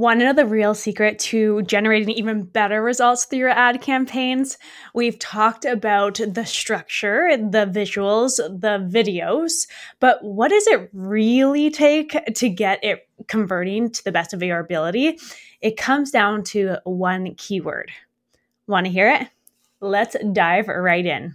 Want to know the real secret to generating even better results through your ad campaigns? We've talked about the structure, the visuals, the videos, but what does it really take to get it converting to the best of your ability? It comes down to one keyword. Want to hear it? Let's dive right in.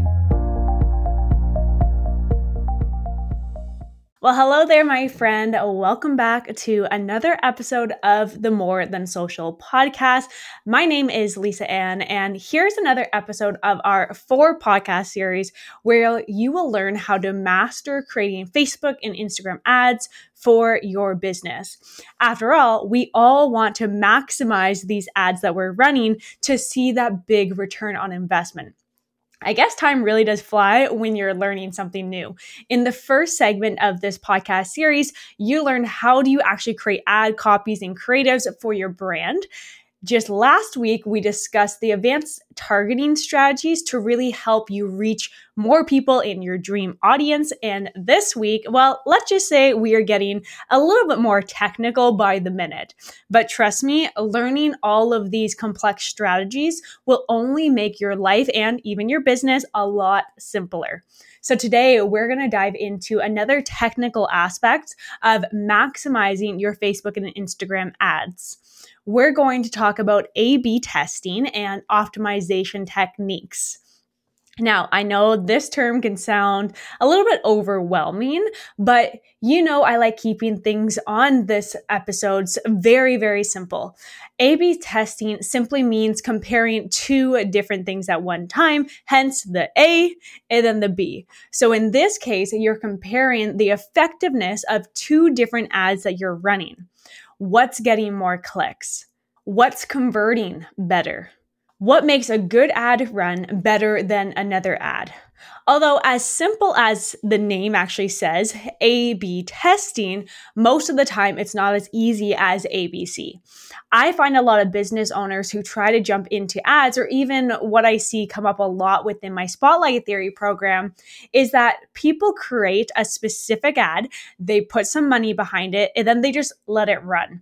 Well, hello there, my friend. Welcome back to another episode of the More Than Social podcast. My name is Lisa Ann, and here's another episode of our 4 podcast series where you will learn how to master creating Facebook and Instagram ads for your business. After all, we all want to maximize these ads that we're running to see that big return on investment. I guess time really does fly when you're learning something new. In the first segment of this podcast series, you learned how do you actually create ad copies and creatives for your brand. Just last week, we discussed the advanced targeting strategies to really help you reach more people in your dream audience. And this week, well, let's just say we are getting a little bit more technical by the minute. But trust me, learning all of these complex strategies will only make your life and even your business a lot simpler. So today, we're going to dive into another technical aspect of maximizing your Facebook and Instagram ads. We're going to talk about A/B testing and optimization techniques. Now, I know this term can sound a little bit overwhelming, but you know I like keeping things on this episode's very, very simple. A/B testing simply means comparing 2 different things at one time, hence the A and then the B. So in this case, you're comparing the effectiveness of 2 different ads that you're running. What's getting more clicks? What's converting better? What makes a good ad run better than another ad? Although as simple as the name actually says, A/B testing, most of the time it's not as easy as ABC. I find a lot of business owners who try to jump into ads, or even what I see come up a lot within my Spotlight Theory program, is that people create a specific ad, they put some money behind it, and then they just let it run.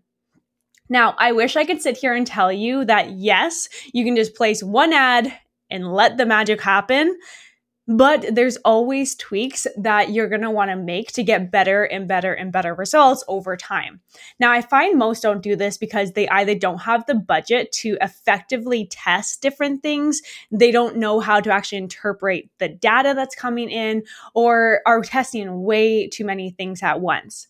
Now, I wish I could sit here and tell you that yes, you can just place one ad and let the magic happen. But there's always tweaks that you're going to want to make to get better and better and better results over time. Now, I find most don't do this because they either don't have the budget to effectively test different things, they don't know how to actually interpret the data that's coming in, or are testing way too many things at once.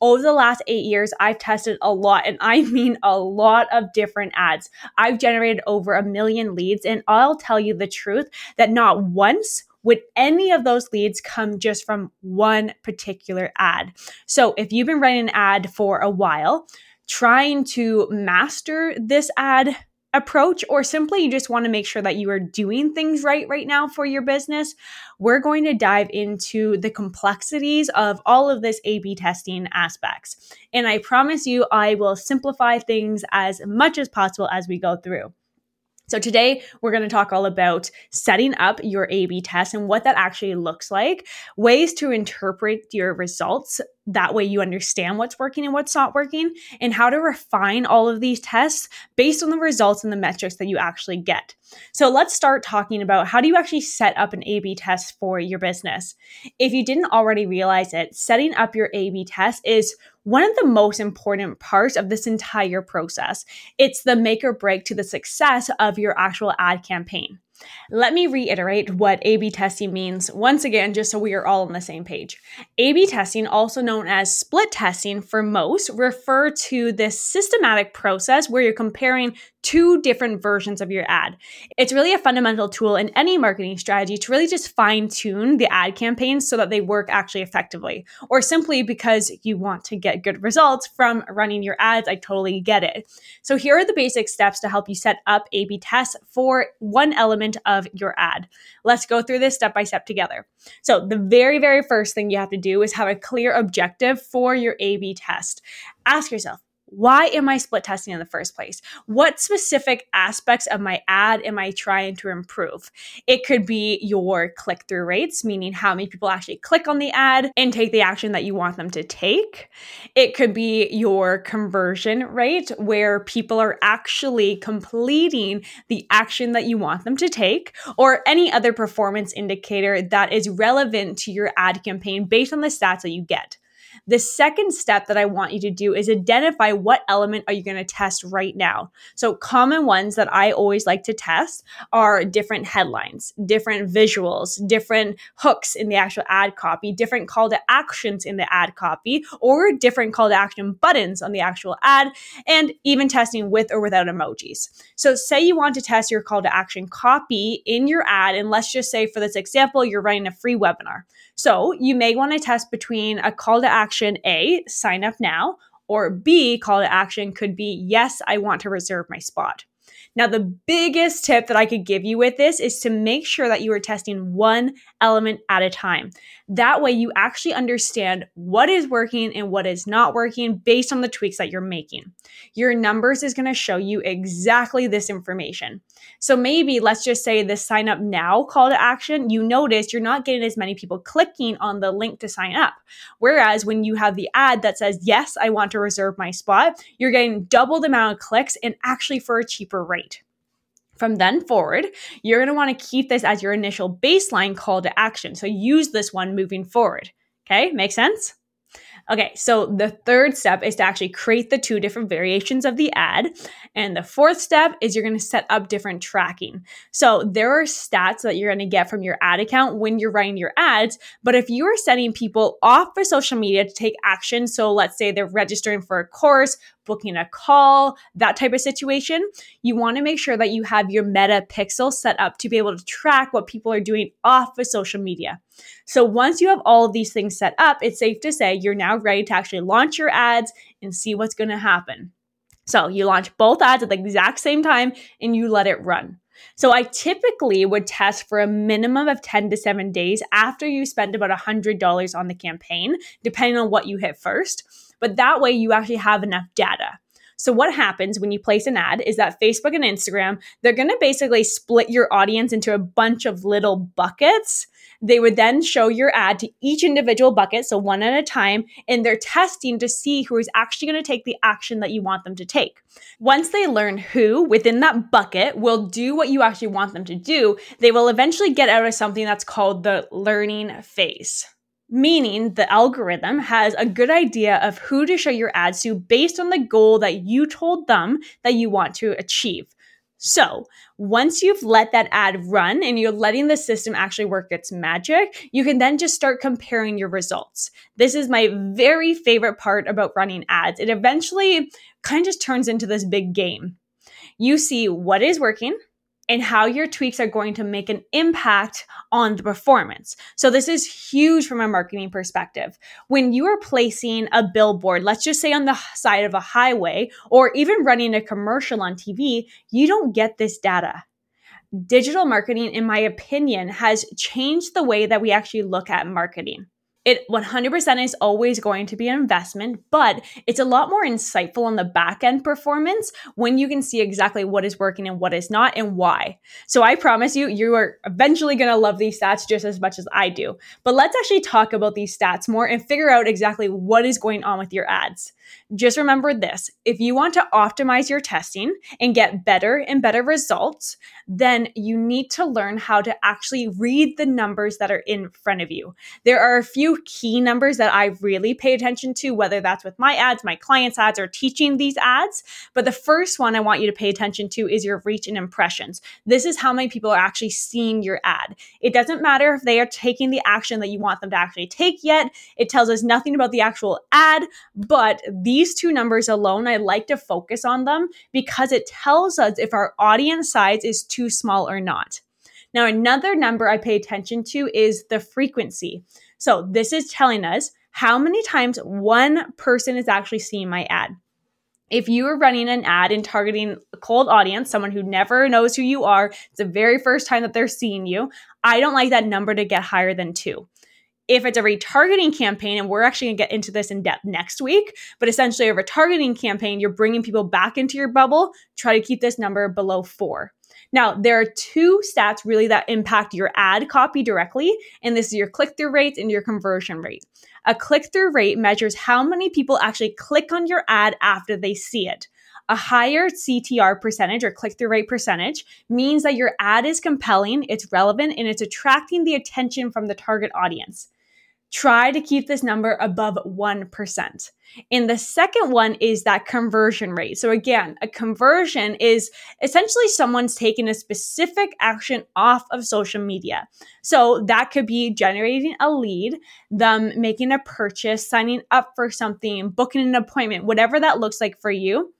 Over the last 8 years, I've tested a lot, and I mean a lot of different ads. I've generated over 1 million leads, and I'll tell you the truth that not once would any of those leads come just from one particular ad. So if you've been running an ad for a while, trying to master this ad approach, or simply you just want to make sure that you are doing things right now for your business, we're going to dive into the complexities of all of this A/B testing aspects. And I promise you, I will simplify things as much as possible as we go through. So today, we're going to talk all about setting up your A/B test and what that actually looks like, ways to interpret your results, that way you understand what's working and what's not working, and how to refine all of these tests based on the results and the metrics that you actually get. So let's start talking about how do you actually set up an A/B test for your business. If you didn't already realize it, setting up your A/B test is one of the most important parts of this entire process. It's the make or break to the success of your actual ad campaign. Let me reiterate what A/B testing means once again, just so we are all on the same page. A/B testing, also known as split testing for most, refer to this systematic process where you're comparing 2 different versions of your ad. It's really a fundamental tool in any marketing strategy to really just fine-tune the ad campaigns so that they work actually effectively, or simply because you want to get good results from running your ads. I totally get it. So here are the basic steps to help you set up A/B tests for one element content of your ad. Let's go through this step by step together. So the very, very first thing you have to do is have a clear objective for your A/B test. Ask yourself, why am I split testing in the first place? What specific aspects of my ad am I trying to improve? It could be your click-through rates, meaning how many people actually click on the ad and take the action that you want them to take. It could be your conversion rate, where people are actually completing the action that you want them to take, or any other performance indicator that is relevant to your ad campaign based on the stats that you get. The second step that I want you to do is identify what element are you going to test right now. So common ones that I always like to test are different headlines, different visuals, different hooks in the actual ad copy, different call to actions in the ad copy, or different call to action buttons on the actual ad, and even testing with or without emojis. So say you want to test your call to action copy in your ad, and let's just say for this example, you're running a free webinar. So you may want to test between a call to action A, sign up now, or B, call to action could be, yes, I want to reserve my spot. Now, the biggest tip that I could give you with this is to make sure that you are testing one element at a time. That way you actually understand what is working and what is not working based on the tweaks that you're making. Your numbers is going to show you exactly this information. So maybe let's just say the sign up now call to action, you notice you're not getting as many people clicking on the link to sign up. Whereas when you have the ad that says, yes, I want to reserve my spot, you're getting double the amount of clicks and actually for a cheaper rate. From then forward, you're going to want to keep this as your initial baseline call to action. So use this one moving forward. Okay, make sense? Okay, so the third step is to actually create the two different variations of the ad. And the fourth step is you're going to set up different tracking. So there are stats that you're going to get from your ad account when you're running your ads. But if you are sending people off of social media to take action, so let's say they're registering for a course, booking a call, that type of situation, you want to make sure that you have your meta pixel set up to be able to track what people are doing off of social media. So once you have all of these things set up, it's safe to say you're now ready to actually launch your ads and see what's going to happen. So you launch both ads at the exact same time and you let it run. So I typically would test for a minimum of 10 to 7 days after you spend about $100 on the campaign, depending on what you hit first. But that way you actually have enough data. So what happens when you place an ad is that Facebook and Instagram, they're going to basically split your audience into a bunch of little buckets. They would then show your ad to each individual bucket, so one at a time, and they're testing to see who is actually going to take the action that you want them to take. Once they learn who within that bucket will do what you actually want them to do, they will eventually get out of something that's called the learning phase. Meaning the algorithm has a good idea of who to show your ads to based on the goal that you told them that you want to achieve. So once you've let that ad run and you're letting the system actually work its magic, you can then just start comparing your results. This is my very favorite part about running ads. It eventually kind of just turns into this big game. You see what is working and how your tweaks are going to make an impact on the performance. So this is huge from a marketing perspective. When you are placing a billboard, let's just say on the side of a highway, or even running a commercial on TV, you don't get this data. Digital marketing, in my opinion, has changed the way that we actually look at marketing. It 100% is always going to be an investment, but it's a lot more insightful on the back end performance when you can see exactly what is working and what is not and why. So I promise you, you are eventually going to love these stats just as much as I do. But let's actually talk about these stats more and figure out exactly what is going on with your ads. Just remember this, if you want to optimize your testing and get better and better results, then you need to learn how to actually read the numbers that are in front of you. There are a few key numbers that I really pay attention to, whether that's with my ads, my clients' ads, or teaching these ads. But the first one I want you to pay attention to is your reach and impressions. This is how many people are actually seeing your ad. It doesn't matter if they are taking the action that you want them to actually take yet. It tells us nothing about the actual ad, but these two numbers alone, I like to focus on them because it tells us if our audience size is too small or not. Now, another number I pay attention to is the frequency. So this is telling us how many times one person is actually seeing my ad. If you are running an ad and targeting a cold audience, someone who never knows who you are, it's the very first time that they're seeing you, I don't like that number to get higher than 2. If it's a retargeting campaign, and we're actually going to get into this in depth next week, but essentially a retargeting campaign, you're bringing people back into your bubble, try to keep this number below 4. Now, there are 2 stats really that impact your ad copy directly, and this is your click-through rates and your conversion rate. A click-through rate measures how many people actually click on your ad after they see it. A higher CTR percentage or click-through rate percentage means that your ad is compelling, it's relevant, and it's attracting the attention from the target audience. Try to keep this number above 1%. And the second one is that conversion rate. So again, a conversion is essentially someone's taking a specific action off of social media. So that could be generating a lead, them making a purchase, signing up for something, booking an appointment, whatever that looks like for you.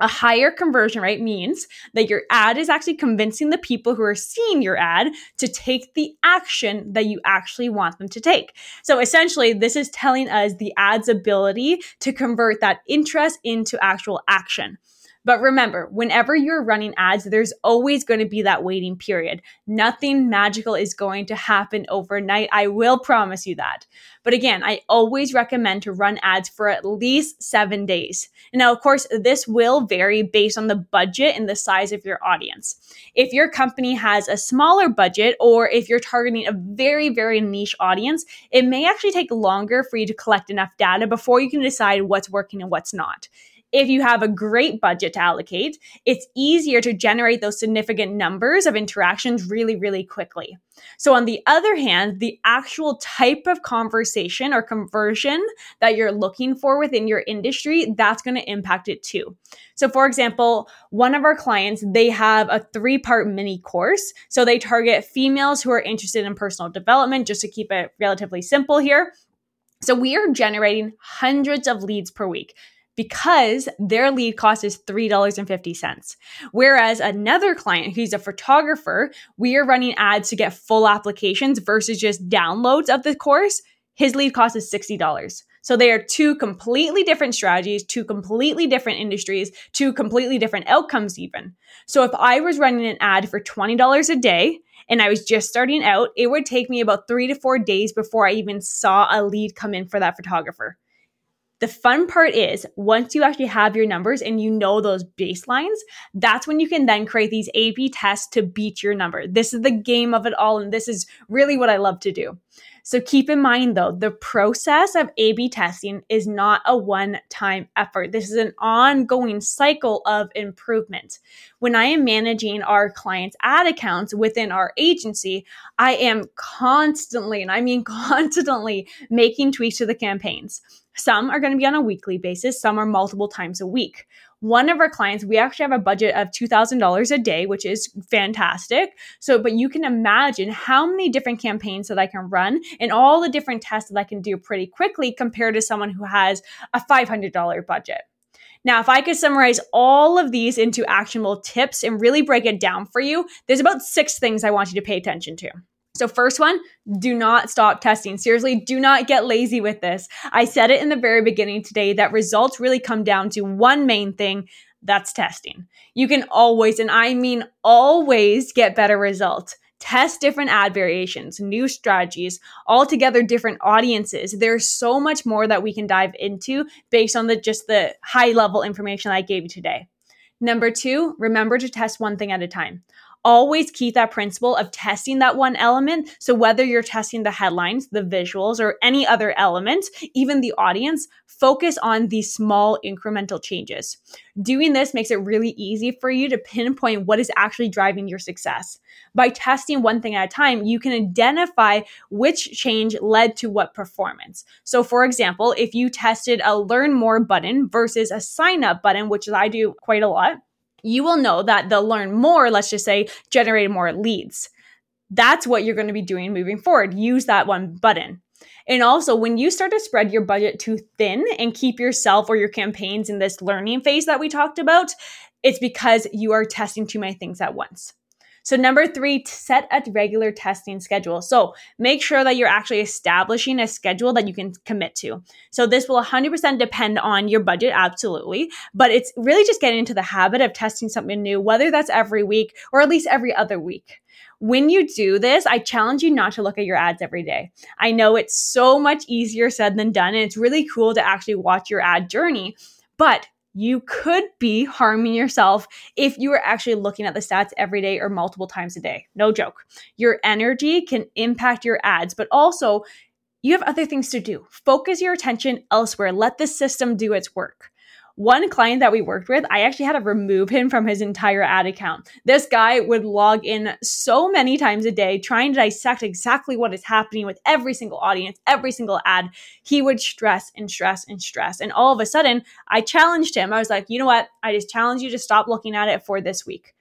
A higher conversion rate means that your ad is actually convincing the people who are seeing your ad to take the action that you actually want them to take. So essentially, this is telling us the ad's ability to convert that interest into actual action. But remember, whenever you're running ads, there's always going to be that waiting period. Nothing magical is going to happen overnight. I will promise you that. But again, I always recommend to run ads for at least 7 days. Now, of course, this will vary based on the budget and the size of your audience. If your company has a smaller budget, or if you're targeting a very, very niche audience, it may actually take longer for you to collect enough data before you can decide what's working and what's not. If you have a great budget to allocate, it's easier to generate those significant numbers of interactions really, really quickly. So on the other hand, the actual type of conversation or conversion that you're looking for within your industry, that's going to impact it too. So for example, one of our clients, they have a 3-part mini course. So they target females who are interested in personal development, just to keep it relatively simple here. So we are generating hundreds of leads per week, because their lead cost is $3.50. Whereas another client who's a photographer, we are running ads to get full applications versus just downloads of the course. His lead cost is $60. So they are 2 completely different strategies, 2 completely different industries, 2 completely different outcomes even. So if I was running an ad for $20 a day and I was just starting out, it would take me about 3 to 4 days before I even saw a lead come in for that photographer. The fun part is, once you actually have your numbers and you know those baselines, that's when you can then create these A/B tests to beat your number. This is the game of it all, and this is really what I love to do. So keep in mind though, the process of A/B testing is not a one-time effort. This is an ongoing cycle of improvement. When I am managing our clients' ad accounts within our agency, I am constantly, and I mean constantly, making tweaks to the campaigns. Some are going to be on a weekly basis. Some are multiple times a week. One of our clients, we actually have a budget of $2,000 a day, which is fantastic. So, but you can imagine how many different campaigns that I can run and all the different tests that I can do pretty quickly compared to someone who has a $500 budget. Now, if I could summarize all of these into actionable tips and really break it down for you, there's about 6 things I want you to pay attention to. So first one, do not stop testing. Seriously, do not get lazy with this. I said it in the very beginning today that results really come down to one main thing, that's testing. You can always, and I mean always, get better results. Test different ad variations, new strategies, altogether different audiences. There's so much more that we can dive into based on the high-level information I gave you today. Number 2, remember to test one thing at a time. Always keep that principle of testing that one element. So whether you're testing the headlines, the visuals, or any other element, even the audience, focus on these small incremental changes. Doing this makes it really easy for you to pinpoint what is actually driving your success. By testing one thing at a time, you can identify which change led to what performance. So for example, if you tested a learn more button versus a sign up button, which I do quite a lot, you will know that they'll learn more, let's just say, generate more leads. That's what you're going to be doing moving forward. Use that one button. And also, when you start to spread your budget too thin and keep yourself or your campaigns in this learning phase that we talked about, it's because you are testing too many things at once. So number three, set a regular testing schedule. So make sure that you're actually establishing a schedule that you can commit to. So this will 100% depend on your budget, absolutely. But it's really just getting into the habit of testing something new, whether that's every week or at least every other week. When you do this, I challenge you not to look at your ads every day. I know it's so much easier said than done, and it's really cool to actually watch your ad journey, but you could be harming yourself if you were actually looking at the stats every day or multiple times a day. No joke. Your energy can impact your ads, but also you have other things to do. Focus your attention elsewhere. Let the system do its work. One client that we worked with, I actually had to remove him from his entire ad account. This guy would log in so many times a day, trying to dissect exactly what is happening with every single audience, every single ad. He would stress and stress and stress. And all of a sudden, I challenged him. I was like, you know what? I just challenge you to stop looking at it for this week.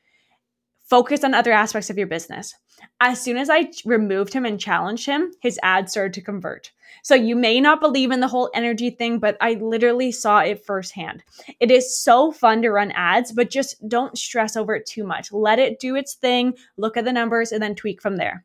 Focus on other aspects of your business. As soon as I removed him and challenged him, his ad started to convert. So you may not believe in the whole energy thing, but I literally saw it firsthand. It is so fun to run ads, but just don't stress over it too much. Let it do its thing, look at the numbers, and then tweak from there.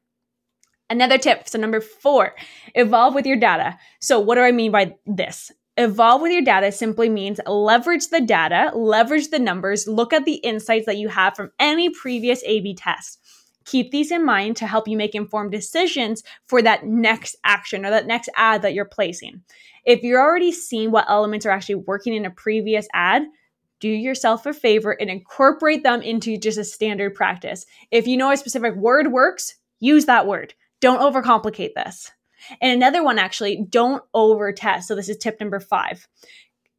Another tip, so number 4, evolve with your data. So what do I mean by this? Evolve with your data simply means leverage the data, leverage the numbers, look at the insights that you have from any previous A/B test. Keep these in mind to help you make informed decisions for that next action or that next ad that you're placing. If you're already seeing what elements are actually working in a previous ad, do yourself a favor and incorporate them into just a standard practice. If you know a specific word works, use that word. Don't overcomplicate this. And another one, actually, don't over test. So this is tip number 5.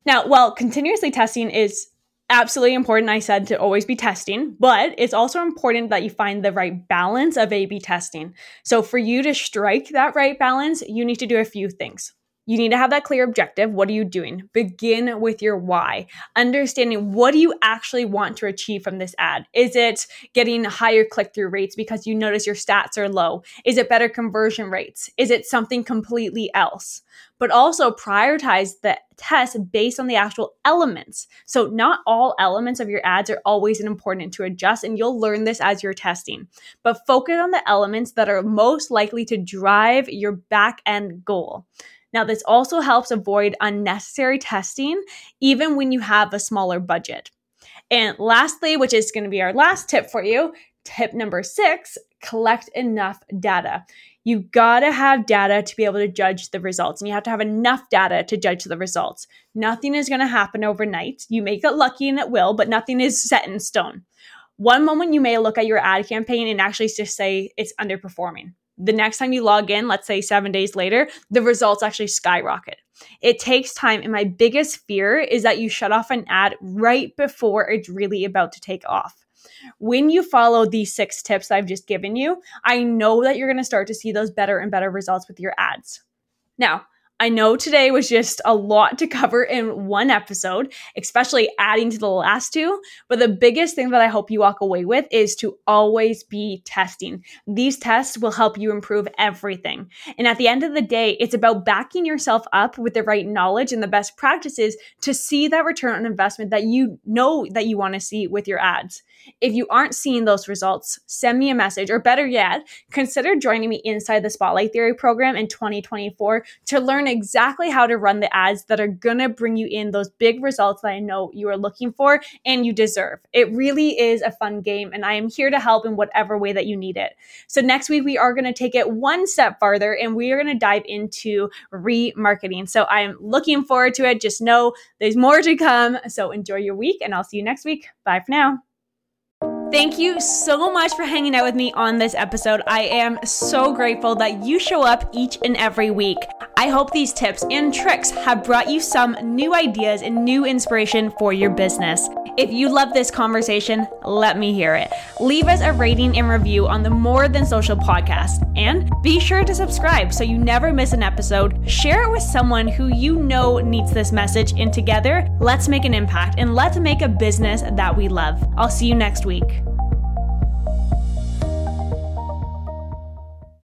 Now, while continuously testing is absolutely important, I said to always be testing, but it's also important that you find the right balance of A/B testing. So for you to strike that right balance, you need to do a few things. You need to have that clear objective. What are you doing? Begin with your why. Understanding what do you actually want to achieve from this ad? Is it getting higher click-through rates because you notice your stats are low? Is it better conversion rates? Is it something completely else? But also prioritize the test based on the actual elements. So not all elements of your ads are always important to adjust, and you'll learn this as you're testing. But focus on the elements that are most likely to drive your back-end goal. Now, this also helps avoid unnecessary testing, even when you have a smaller budget. And lastly, which is going to be our last tip for you, tip number 6, collect enough data. You gotta have data to be able to judge the results, and you have to have enough data to judge the results. Nothing is going to happen overnight. You may get lucky and it will, but nothing is set in stone. One moment you may look at your ad campaign and actually just say it's underperforming. The next time you log in, let's say 7 days later, the results actually skyrocket. It takes time, and my biggest fear is that you shut off an ad right before it's really about to take off. When you follow these 6 tips I've just given you, I know that you're going to start to see those better and better results with your ads. Now, I know today was just a lot to cover in one episode, especially adding to the last 2. But the biggest thing that I hope you walk away with is to always be testing. These tests will help you improve everything. And at the end of the day, it's about backing yourself up with the right knowledge and the best practices to see that return on investment that you know that you want to see with your ads. If you aren't seeing those results, send me a message, or better yet, consider joining me inside the Spotlight Theory program in 2024 to learn exactly how to run the ads that are going to bring you in those big results that I know you are looking for and you deserve. It really is a fun game, and I am here to help in whatever way that you need it. So next week, we are going to take it one step farther, and we are going to dive into remarketing. So I'm looking forward to it. Just know there's more to come. So enjoy your week, and I'll see you next week. Bye for now. Thank you so much for hanging out with me on this episode. I am so grateful that you show up each and every week. I hope these tips and tricks have brought you some new ideas and new inspiration for your business. If you love this conversation, let me hear it. Leave us a rating and review on the More Than Social podcast, and be sure to subscribe so you never miss an episode. Share it with someone who you know needs this message, and together, let's make an impact and let's make a business that we love. I'll see you next week.